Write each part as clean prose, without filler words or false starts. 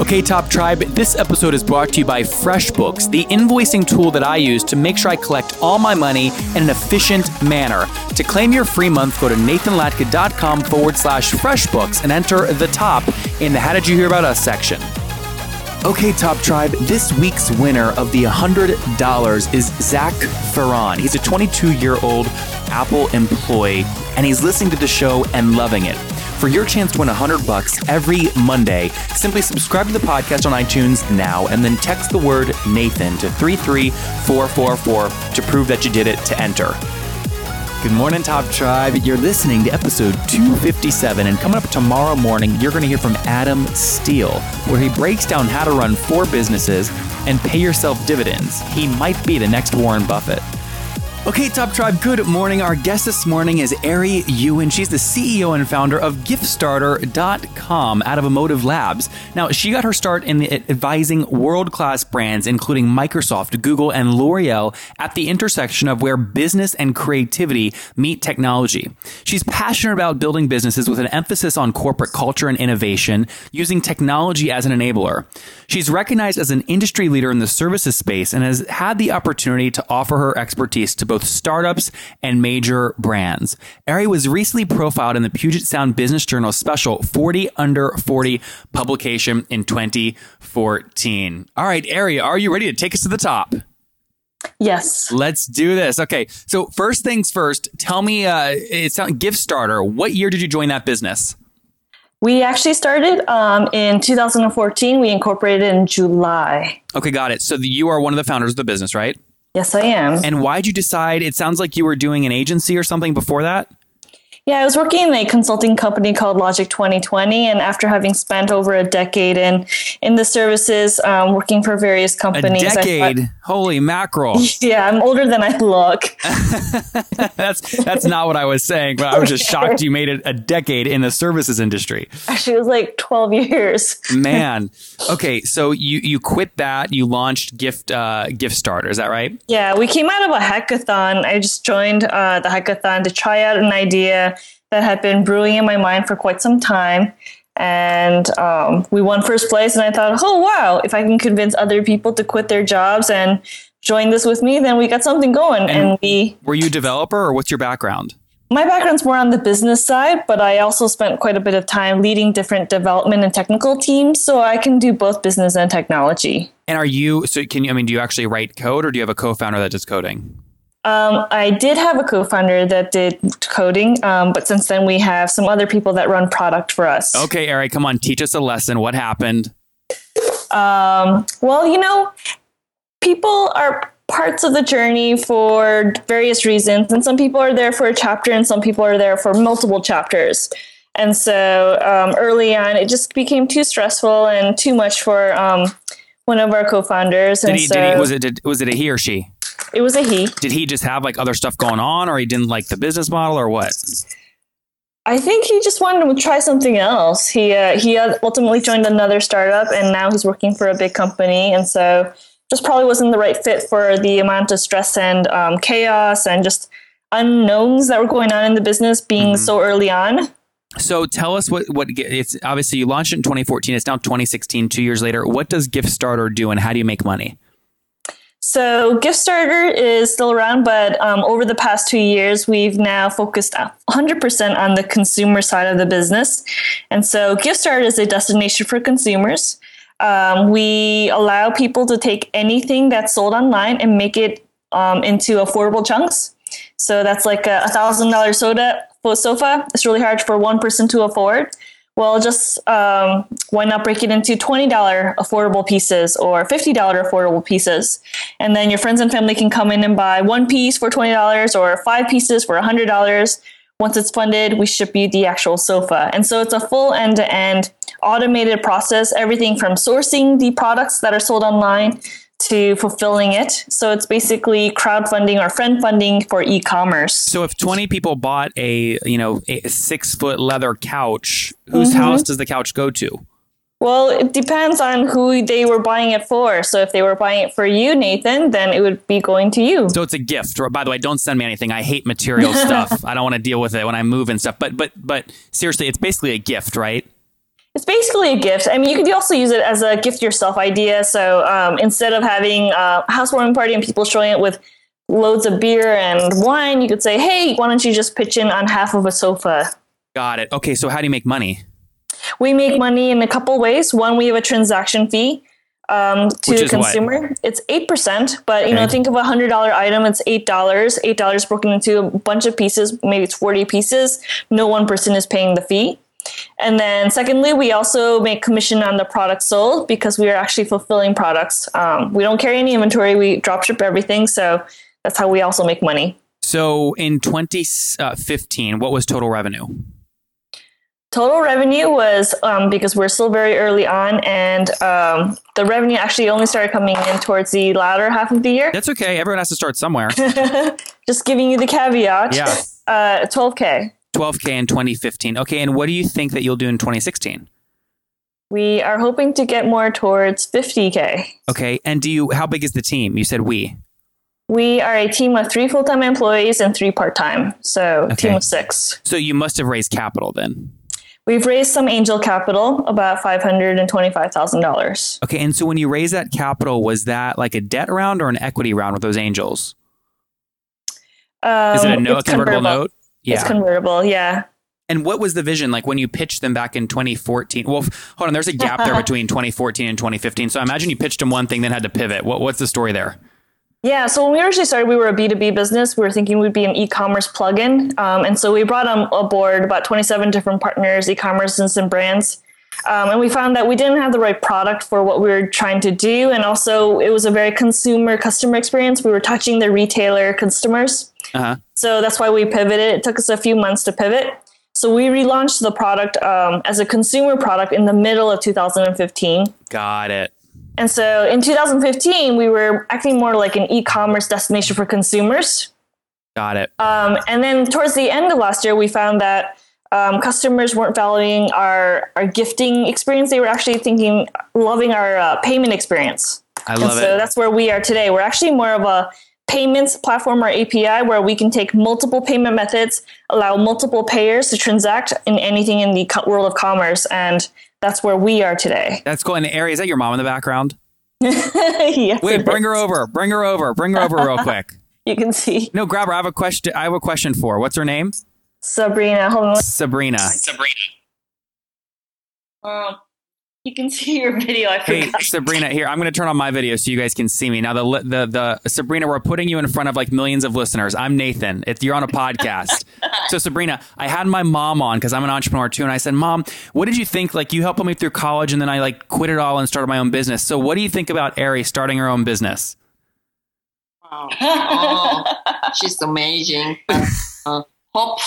Okay, Top Tribe, this episode is brought to you by FreshBooks, the invoicing tool that I use to make sure I collect all my money in an efficient manner. To claim your free month, go to nathanlatka.com/FreshBooks and enter The Top in the How Did You Hear About Us section. Okay, Top Tribe, this week's winner of the $100 is Zach Ferran. He's a 22-year-old Apple employee, and he's listening to the show and loving it. For your chance to win $100 every Monday, simply subscribe to the podcast on iTunes now and then text the word Nathan to 33444 to prove that you did it to enter. Good morning, Top Tribe. You're listening to episode 257, and coming up tomorrow morning, you're going to hear from Adam Steele, where he breaks down how to run 4 businesses and pay yourself dividends. He might be the next Warren Buffett. Okay, Top Tribe, good morning. Our guest this morning is Arry Yuen. She's the CEO and founder of GiftStarter.com out of Emotive Labs. Now, she got her start in advising world-class brands, including Microsoft, Google, and L'Oreal, at the intersection of where business and creativity meet technology. She's passionate about building businesses with an emphasis on corporate culture and innovation, using technology as an enabler. She's recognized as an industry leader in the services space and has had the opportunity to offer her expertise to both startups and major brands. Arry was recently profiled in the Puget Sound Business Journal special 40 Under 40 publication in 2014. All right, Arry, are you ready to take us to the top? Yes. Let's do this. Okay, so first things first, tell me, it's GiftStarter. What year did you join that business? We actually started in 2014. We incorporated in July. Okay, got it. So you are one of the founders of the business, right? Yes, I am. And why'd you decide? It sounds like you were doing an agency or something before that? Yeah, I was working in a consulting company called Logic 2020. And after having spent over a decade in the services, working for various companies. A decade? I thought, holy mackerel. Yeah, I'm older than I look. That's not what I was saying, but I was just shocked you made it a decade in the services industry. Actually, it was like 12 years. Man. Okay, so you quit that. You launched GiftStarter. Is that right? Yeah, we came out of a hackathon. I just joined the hackathon to try out an idea that had been brewing in my mind for quite some time. And we won first place. And I thought, oh, wow, if I can convince other people to quit their jobs and join this with me, then we got something going. Were you a developer, or what's your background? My background's more on the business side, but I also spent quite a bit of time leading different development and technical teams. So I can do both business and technology. And do you actually write code, or do you have a co-founder that does coding? I did have a co-founder that did coding, but since then we have some other people that run product for us. Okay, Arry, come on, teach us a lesson. What happened? Well, people are parts of the journey for various reasons, and some people are there for a chapter, and some people are there for multiple chapters. And so early on, it just became too stressful and too much for one of our co-founders. Was it a he or she? It was a he. Did he just have like other stuff going on, or he didn't like the business model, or what? I think he just wanted to try something else. He ultimately joined another startup, and now he's working for a big company. And so just probably wasn't the right fit for the amount of stress and chaos and just unknowns that were going on in the business being so early on. So tell us what it's obviously you launched it in 2014. It's now 2016, 2 years later. What does GiftStarter do, and how do you make money? So GiftStarter is still around, but over the past 2 years, we've now focused 100% on the consumer side of the business. And so GiftStarter is a destination for consumers. We allow people to take anything that's sold online and make it into affordable chunks. So that's like a $1,000 sofa. It's really hard for one person to afford. Well, just why not break it into $20 affordable pieces or $50 affordable pieces? And then your friends and family can come in and buy one piece for $20 or 5 pieces for $100. Once it's funded, we ship you the actual sofa. And so it's a full end-to-end automated process, everything from sourcing the products that are sold online to fulfilling it. So it's basically crowdfunding or friend funding for e-commerce. So if 20 people bought a 6-foot leather couch, whose house does the couch go to? Well, it depends on who they were buying it for. So if they were buying it for you, Nathan, then it would be going to you. So it's a gift. By the way, don't send me anything. I hate material stuff. I don't want to deal with it when I move and stuff. But seriously, it's basically a gift, right? It's basically a gift. I mean, you could also use it as a gift yourself idea. So instead of having a housewarming party and people showing it with loads of beer and wine, you could say, hey, why don't you just pitch in on half of a sofa? Got it. Okay, so how do you make money? We make money in a couple ways. One, we have a transaction fee to the consumer. What? It's 8%, but you know, think of a $100 item. It's $8. $8 broken into a bunch of pieces. Maybe it's 40 pieces. No one person is paying the fee. And then secondly, we also make commission on the products sold because we are actually fulfilling products. We don't carry any inventory. We drop ship everything. So that's how we also make money. So in 2015, what was total revenue? Total revenue was, because we're still very early on, and the revenue actually only started coming in towards the latter half of the year. That's okay. Everyone has to start somewhere. Just giving you the caveat. Yeah. $12K in 2015. Okay. And what do you think that you'll do in 2016? We are hoping to get more towards $50K. Okay. And how big is the team? You said we. We are a team of 3 full-time employees and 3 part-time. So team of 6. So you must have raised capital then. We've raised some angel capital, about $525,000. Okay. And so when you raised that capital, was that like a debt round or an equity round with those angels? Is it a convertible note? Yeah. It's convertible, yeah. And what was the vision like when you pitched them back in 2014? Well, hold on, there's a gap there between 2014 and 2015. So I imagine you pitched them one thing, then had to pivot. What's the story there? Yeah, so when we originally started, we were a B2B business. We were thinking we'd be an e-commerce plugin. And so we brought on board about 27 different partners, e-commerce and brands. And we found that we didn't have the right product for what we were trying to do. And also it was a very customer experience. We were touching the retailer customers. Uh-huh. So that's why we pivoted. It took us a few months to pivot. So we relaunched the product as a consumer product in the middle of 2015. Got it. And so in 2015, we were acting more like an e-commerce destination for consumers. Got it. And then towards the end of last year, we found that customers weren't valuing our gifting experience. They were actually loving our payment experience. I love it. So that's where we are today. We're actually more of a payments platform or API where we can take multiple payment methods, allow multiple payers to transact in anything in the world of commerce. And that's where we are today. That's cool. And Arry, is that your mom in the background? Yes. Wait, bring her over real quick. You can see. No, grab her. I have a question for her. What's her name? Sabrina. Hold on. Sabrina. You can see your video. Hey, Sabrina, here. I'm going to turn on my video so you guys can see me. Now, the Sabrina, we're putting you in front of like millions of listeners. I'm Nathan. You're on a podcast. So, Sabrina, I had my mom on because I'm an entrepreneur too. And I said, Mom, what did you think? Like, you helped me through college and then I like quit it all and started my own business. So what do you think about Arry starting her own business? Oh, she's amazing. Hope.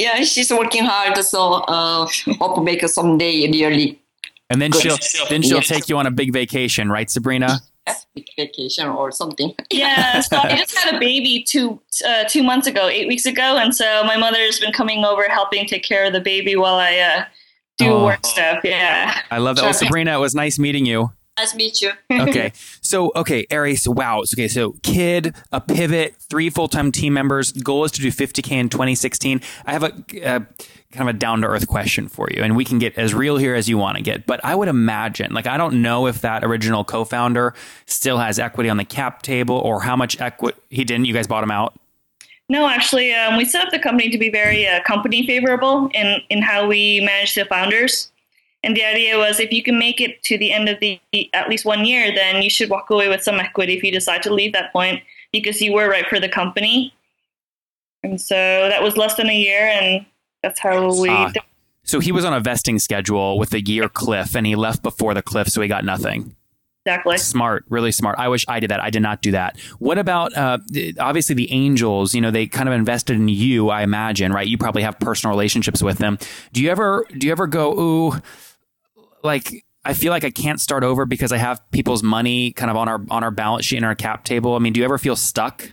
Yeah, she's working hard, so hope make her someday really. And then she'll take you on a big vacation, right, Sabrina? Big vacation or something. Yeah, so I just had a baby 8 weeks ago, and so my mother's been coming over helping take care of the baby while I do work stuff. Yeah, I love that. Well, Sabrina, it was nice meeting you. Nice to meet you. Okay. So, Arry. So, wow. Okay. So kid, a pivot, 3 full-time team members. Goal is to do $50K in 2016. I have a kind of a down-to-earth question for you, and we can get as real here as you want to get. But I would imagine, like, I don't know if that original co-founder still has equity on the cap table or how much equity he didn't. You guys bought him out. No, actually, we set up the company to be very company favorable in how we manage the founders. And the idea was if you can make it to the end of at least 1 year, then you should walk away with some equity if you decide to leave that point because you were right for the company. And so that was less than a year. And that's how we did. So he was on a vesting schedule with a year cliff and he left before the cliff. So he got nothing. Exactly. Smart, really smart. I wish I did that. I did not do that. What about, obviously the angels, you know, they kind of invested in you, I imagine, right? You probably have personal relationships with them. Do you ever go, ooh, like I feel like I can't start over because I have people's money kind of on our balance sheet and our cap table. I mean, do you ever feel stuck?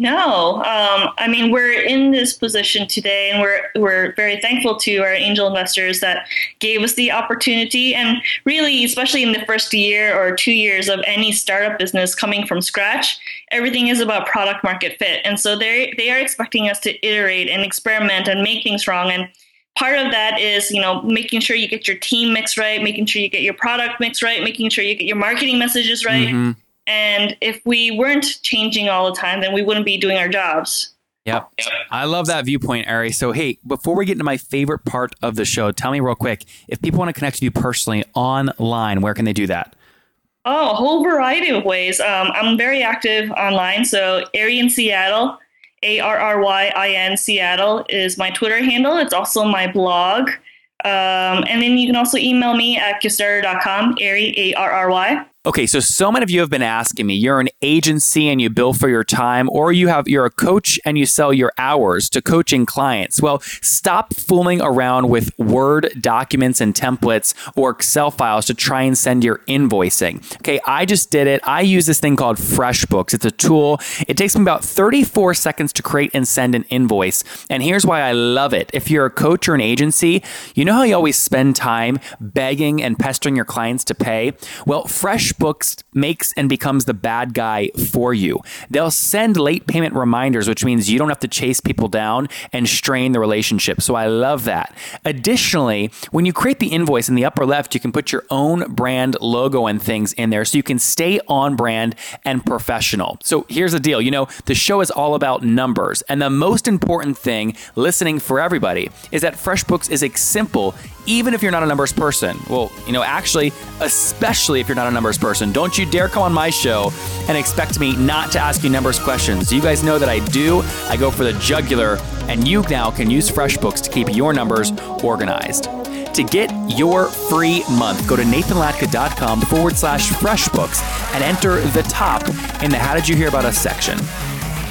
No. I mean, we're in this position today, and we're very thankful to our angel investors that gave us the opportunity. And really, especially in the first year or 2 years of any startup business coming from scratch, everything is about product market fit. And so they are expecting us to iterate and experiment and make things wrong. And part of that is, you know, making sure you get your team mix right, making sure you get your product mix right, making sure you get your marketing messages right. Mm-hmm. And if we weren't changing all the time, then we wouldn't be doing our jobs. Yep. I love that viewpoint, Arry. So, hey, before we get into my favorite part of the show, tell me real quick, if people want to connect with you personally online, where can they do that? Oh, a whole variety of ways. I'm very active online. So Arry in Seattle, ARRYIN Seattle is my Twitter handle. It's also my blog. And then you can also email me at giftstarter.com, Arry, A-R-R-Y. Okay, so many of you have been asking me, you're an agency and you bill for your time, or you're a coach and you sell your hours to coaching clients. Well, stop fooling around with Word documents and templates or Excel files to try and send your invoicing. Okay, I just did it. I use this thing called FreshBooks. It's a tool. It takes me about 34 seconds to create and send an invoice. And here's why I love it. If you're a coach or an agency, you know how you always spend time begging and pestering your clients to pay? Well, FreshBooks makes and becomes the bad guy for you. They'll send late payment reminders, which means you don't have to chase people down and strain the relationship. So I love that. Additionally, when you create the invoice in the upper left, you can put your own brand logo and things in there so you can stay on brand and professional. So here's the deal. You know, the show is all about numbers. And the most important thing listening for everybody is that FreshBooks is simple, even if you're not a numbers person. Well, you know, actually, especially if you're not a numbers person. Don't you dare come on my show and expect me not to ask you numbers questions. You guys know that I do. I go for the jugular, and you now can use FreshBooks to keep your numbers organized. To get your free month, go to nathanlatka.com/FreshBooks and enter the top in the How Did You Hear About Us section.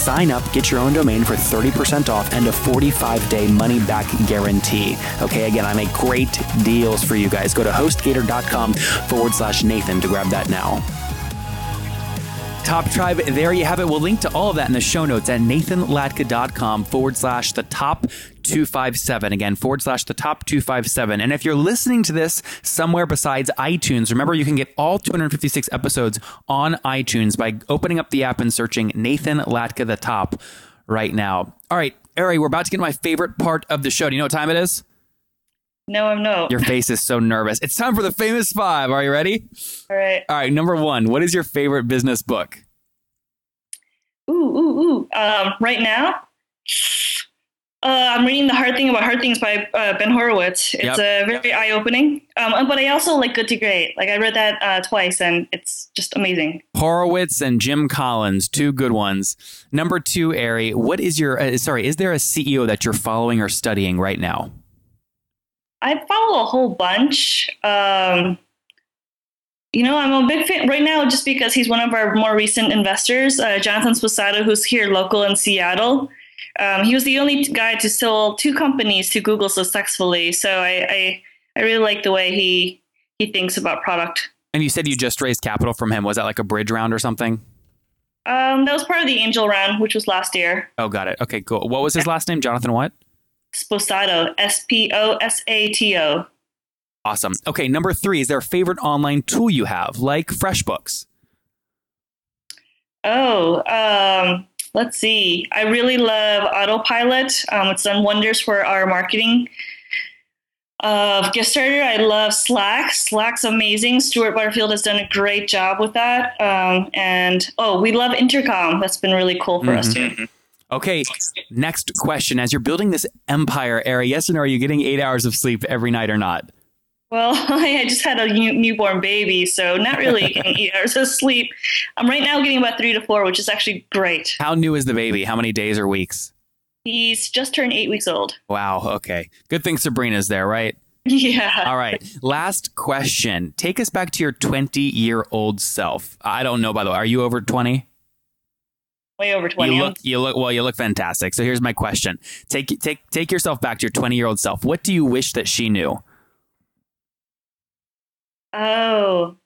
sign up, get your own domain for 30% off and a 45-day money-back guarantee. Okay, again, I make great deals for you guys. Go to hostgator.com/Nathan to grab that now. Top Tribe, there you have it. We'll link to all of that in the show notes at nathanlatka.com/the top 257. Again, /the top 257. And if you're listening to this somewhere besides iTunes, remember you can get all 256 episodes on iTunes by opening up the app and searching Nathan Latka the Top right now. All right, Arry, we're about to get to my favorite part of the show. Do you know what time it is? No, I'm not. Your face is so nervous. It's time for the famous five. Are you ready? All right. All right. Number one, what is your favorite business book? Right now, I'm reading The Hard Thing About Hard Things by Ben Horowitz. It's very eye-opening. But I also like Good to Great. Like I read that twice, and it's just amazing. Horowitz and Jim Collins, two good ones. Number two, Arry, what is your? Is there a CEO that you're following or studying right now? I follow a whole bunch. I'm a big fan right now just because he's one of our more recent investors, Jonathan Sposato, who's here local in Seattle. He was the only guy to sell two companies to Google successfully. So I really like the way he thinks about product. And you said you just raised capital from him. Was that like a bridge round or something? That was part of the angel round, which was last year. Oh, got it. Okay, cool. What was his last name? Jonathan what? Sposato, S-P-O-S-A-T-O. Awesome. Okay, number three, is there a favorite online tool you have, like FreshBooks? Let's see. I really love Autopilot. It's done wonders for our marketing. GiftStarter, I love Slack. Slack's amazing. Stuart Butterfield has done a great job with that. And we love Intercom. That's been really cool for us, too. Mm-hmm. Okay, next question. As you're building this empire, Arry, yes or no, are you getting 8 hours of sleep every night or not? Well, I just had a newborn baby, so not really getting 8 hours of sleep. I'm right now getting about 3 to 4, which is actually great. How new is the baby? How many days or weeks? He's just turned 8 weeks old. Wow. Okay. Good thing Sabrina's there, right? Yeah. All right. Last question. Take us back to your 20-year-old self. I don't know, by the way. Are you over 20? Way over 20. You look fantastic. So here's my question. Take yourself back to your 20-year-old self. What do you wish that she knew? Oh,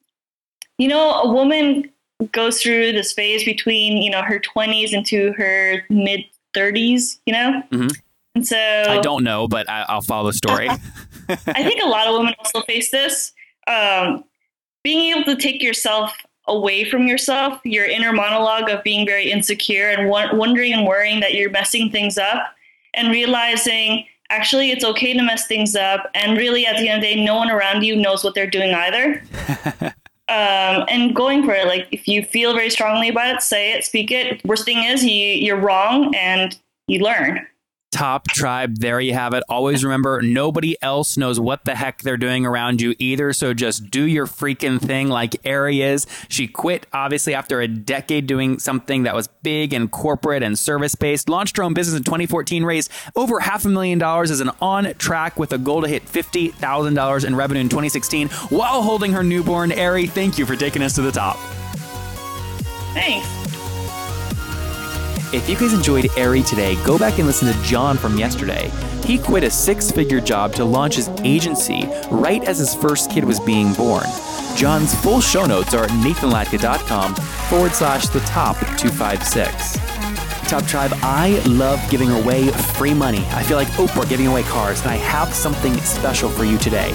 you know, a woman goes through this phase between, you know, her 20s into her mid 30s, you know? Mm-hmm. And so I don't know, but I'll follow the story. I think a lot of women also face this. Being able to take yourself away from yourself, your inner monologue of being very insecure and wondering and worrying that you're messing things up, and realizing actually it's okay to mess things up. And really, at the end of the day, no one around you knows what they're doing either. And going for it. Like, if you feel very strongly about it, say it, speak it. Worst thing is you're wrong and you learn. Top tribe. There you have it. Always remember, nobody else knows what the heck they're doing around you either. So just do your freaking thing like Arry is. She quit, obviously, after a decade doing something that was big and corporate and service-based, launched her own business in 2014, raised over $500,000, is on track with a goal to hit $50,000 in revenue in 2016 while holding her newborn. Arry, thank you for taking us to the top. Thanks. If you guys enjoyed Arry today, go back and listen to John from yesterday. He quit a six-figure job to launch his agency right as his first kid was being born. John's full show notes are at nathanlatka.com/the top 256. Top Tribe, I love giving away free money. I feel like Oprah giving away cars, and I have something special for you today.